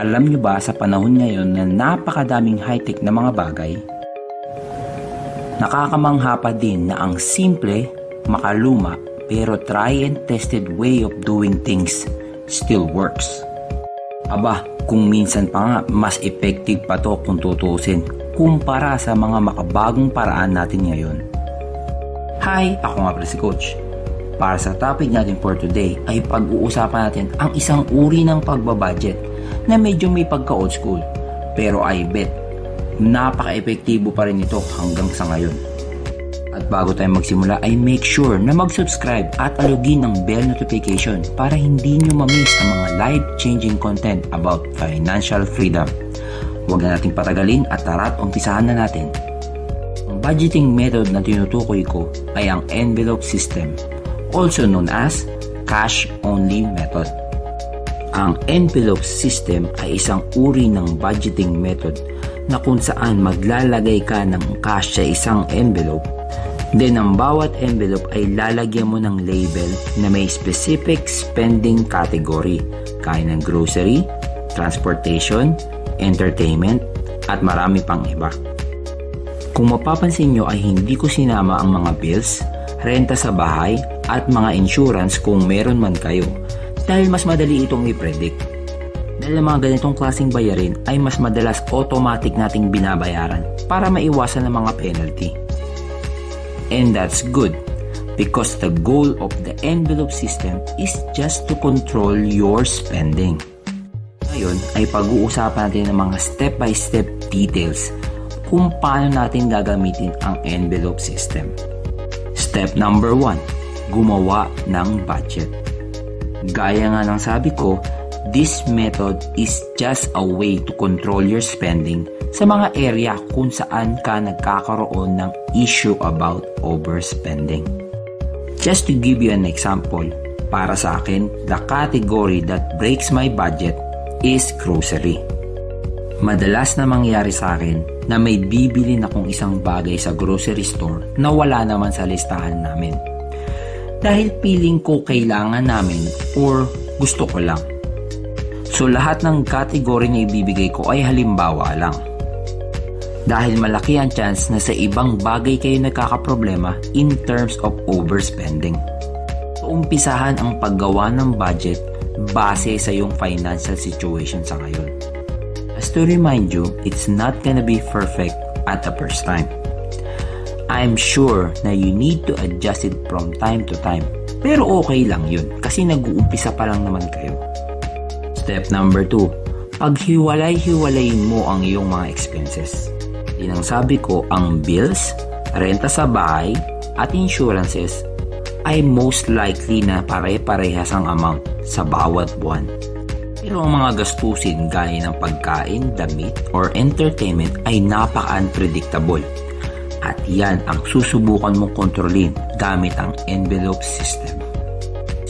Alam nyo ba sa panahon ngayon na napakadaming high-tech na mga bagay? Nakakamangha pa din na ang simple, makaluma, pero try and tested way of doing things still works. Aba, kung minsan pa nga, mas effective pa to kung tutuusin kumpara sa mga makabagong paraan natin ngayon. Hi, ako nga pala si Coach. Para sa topic natin for today ay pag-uusapan natin ang isang uri ng pagbabudget na medyo may pagka-old school. Pero I bet, napaka-epektibo pa rin ito hanggang sa ngayon. At bago tayo magsimula ay make sure na mag-subscribe at alugin ang bell notification para hindi nyo mamiss ang mga life-changing content about financial freedom. Huwag na natin patagalin at tara't umpisahan na natin. Ang budgeting method na tinutukoy ko ay ang envelope system, also known as cash-only method. Ang envelope system ay isang uri ng budgeting method na kung saan maglalagay ka ng cash sa isang envelope. Then ang bawat envelope ay lalagyan mo ng label na may specific spending category, kaya ng grocery, transportation, entertainment, at marami pang iba. Kung mapapansin nyo ay hindi ko sinama ang mga bills, renta sa bahay, at mga insurance kung meron man kayo dahil mas madali itong i-predict. Dahil ang mga ganitong klaseng bayarin ay mas madalas automatic nating binabayaran para maiwasan ang mga penalty. And that's good because the goal of the envelope system is just to control your spending. Ngayon ay pag-uusapan natin ng mga step-by-step details kung paano natin gagamitin ang envelope system. Step number 1. Gumawa ng budget. Gaya nga ng sabi ko, this method is just a way to control your spending sa mga area kung saan ka nagkakaroon ng issue about overspending. Just to give you an example, para sa akin, the category that breaks my budget is grocery. Madalas na mangyari sa akin na may bibili na kong isang bagay sa grocery store na wala naman sa listahan namin. Dahil feeling ko kailangan namin or gusto ko lang. So lahat ng category na ibibigay ko ay halimbawa lang. Dahil malaki ang chance na sa ibang bagay kayo nagkakaproblema in terms of overspending. So umpisahan ang paggawa ng budget base sa iyong financial situation sa ngayon. Just to remind you, it's not gonna be perfect at the first time. I'm sure na you need to adjust it from time to time. Pero okay lang yun kasi nag-uumpisa pa lang naman kayo. Step number 2. Paghiwalay-hiwalayin mo ang iyong mga expenses. Din ang sabi ko, ang bills, renta sa bahay, at insurances ay most likely na pare-parehas ang amount sa bawat buwan. Pero ang mga gastusin gaya ng pagkain, damit, or entertainment ay napaka-unpredictable. At yan ang susubukan mong kontrolin gamit ang envelope system.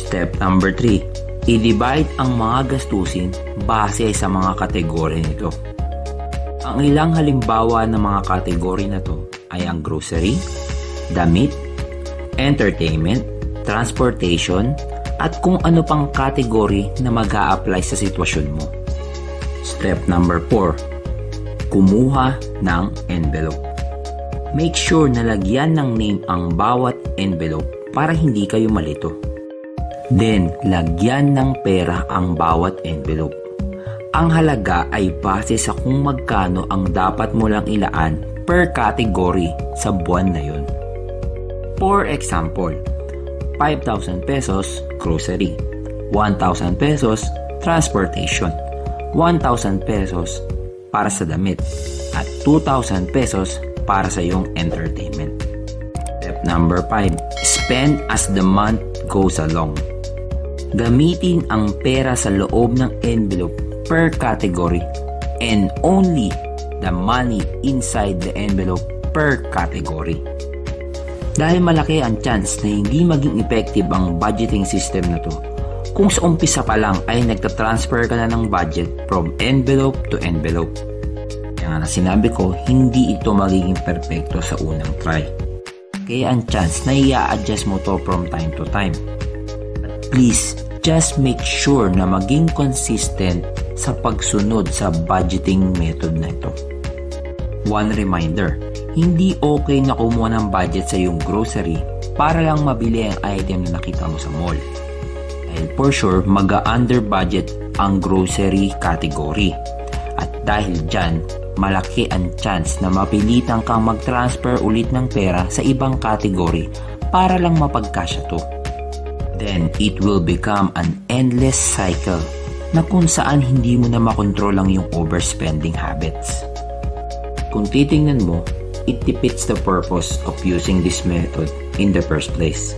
Step number 3. I-divide ang mga gastusin base sa mga kategory nito. Ang ilang halimbawa ng mga kategory na to ay ang grocery, damit, entertainment, transportation, at kung ano pang kategory na mag-a-apply sa sitwasyon mo. Step number 4. Kumuha ng envelope. Make sure na lagyan ng name ang bawat envelope para hindi kayo malito. Then, lagyan ng pera ang bawat envelope. Ang halaga ay base sa kung magkano ang dapat mo lang ilaan per category sa buwan na yun. For example, 5,000 pesos grocery, 1,000 pesos transportation, 1,000 pesos para sa damit, at 2,000 pesos para sa iyong entertainment. Step number 5. Spend as the month goes along. Gamitin ang pera sa loob ng envelope per category and only the money inside the envelope per category. Dahil malaki ang chance na hindi maging effective ang budgeting system na to kung sa umpisa pa lang ay nagtatransfer ka na ng budget from envelope to envelope. Kaya nga na sinabi ko, hindi ito magiging perfecto sa unang try. Kaya ang chance na i-adjust mo to from time to time. But please, just make sure na maging consistent sa pagsunod sa budgeting method na ito. One reminder, hindi okay na kumuha ng budget sa iyong grocery para lang mabili ang item na nakita mo sa mall. Dahil for sure, mag-under budget ang grocery category. At dahil dyan, malaki ang chance na mapilitan kang mag-transfer ulit ng pera sa ibang category para lang mapagkasya to. Then, it will become an endless cycle na kung saan hindi mo na makontrol ang iyong overspending habits. Kung titingnan mo, it defeats the purpose of using this method in the first place.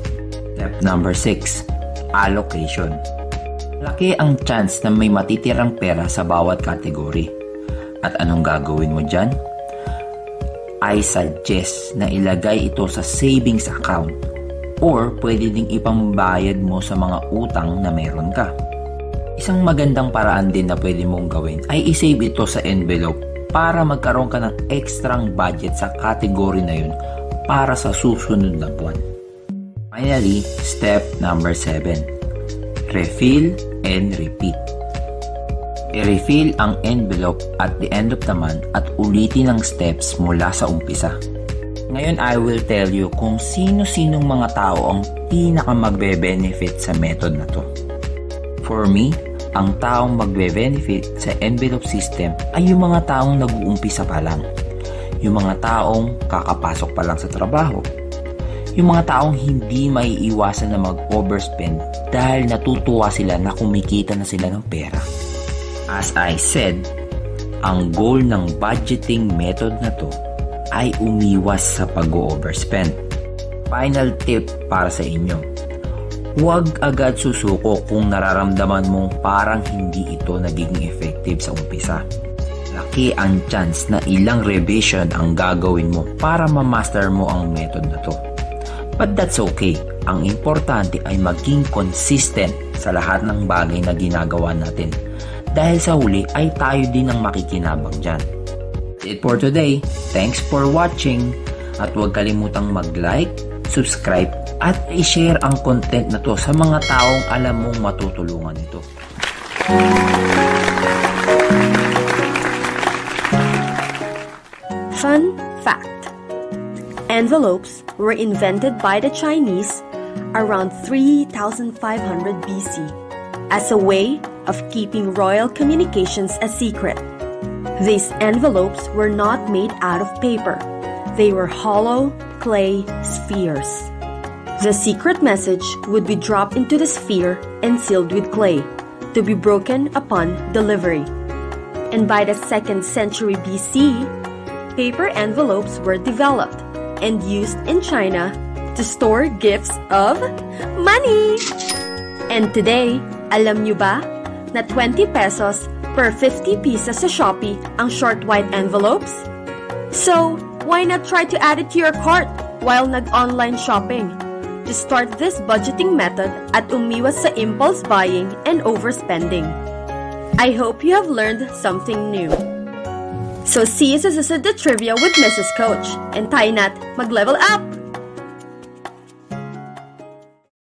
Step number 6, allocation. Malaki ang chance na may matitirang pera sa bawat category. At anong gagawin mo dyan? I suggest na ilagay ito sa savings account or pwede ding ipambayad mo sa mga utang na meron ka. Isang magandang paraan din na pwede mong gawin ay isave ito sa envelope para magkaroon ka ng ekstrang budget sa category na yun para sa susunod na buwan. Finally, step number 7. Refill and repeat. I-refill ang envelope at the end of the month at ulitin ang steps mula sa umpisa. Ngayon, I will tell you kung sino-sinong mga tao ang pinaka-magbe-benefit sa method na to. For me, ang taong magbe-benefit sa envelope system ay yung mga taong nag-uumpisa pa lang, yung mga taong kakapasok pa lang sa trabaho, yung mga taong hindi maiiwasan na mag-overspend dahil natutuwa sila na kumikita na sila ng pera. As I said, ang goal ng budgeting method na to ay umiwas sa pag-overspend. Final tip para sa inyo. Huwag agad susuko kung nararamdaman mong parang hindi ito naging effective sa umpisa. Laki ang chance na ilang revision ang gagawin mo para ma-master mo ang method na to. But that's okay. Ang importante ay maging consistent sa lahat ng bagay na ginagawa natin. Dahil sa huli ay tayo din ang makikinabang dyan. That's it for today. Thanks for watching. At huwag kalimutang mag-like, subscribe, at i-share ang content na to sa mga taong alam mong matutulungan ito. Fun fact, envelopes were invented by the Chinese around 3500 BC as a way of keeping royal communications a secret. These envelopes were not made out of paper. They were hollow clay spheres. The secret message would be dropped into the sphere and sealed with clay, to be broken upon delivery. And by the 2nd century BC, paper envelopes were developed and used in China to store gifts of money. And today, alam nyo ba na 20 pesos per 50 pieces sa Shopee ang short white envelopes? So, why not try to add it to your cart while nag-online shopping? To start this budgeting method at umiwas sa impulse buying and overspending. I hope you have learned something new. So see you sa susunod na trivia with Mrs. Coach. And tayo na't mag-level up!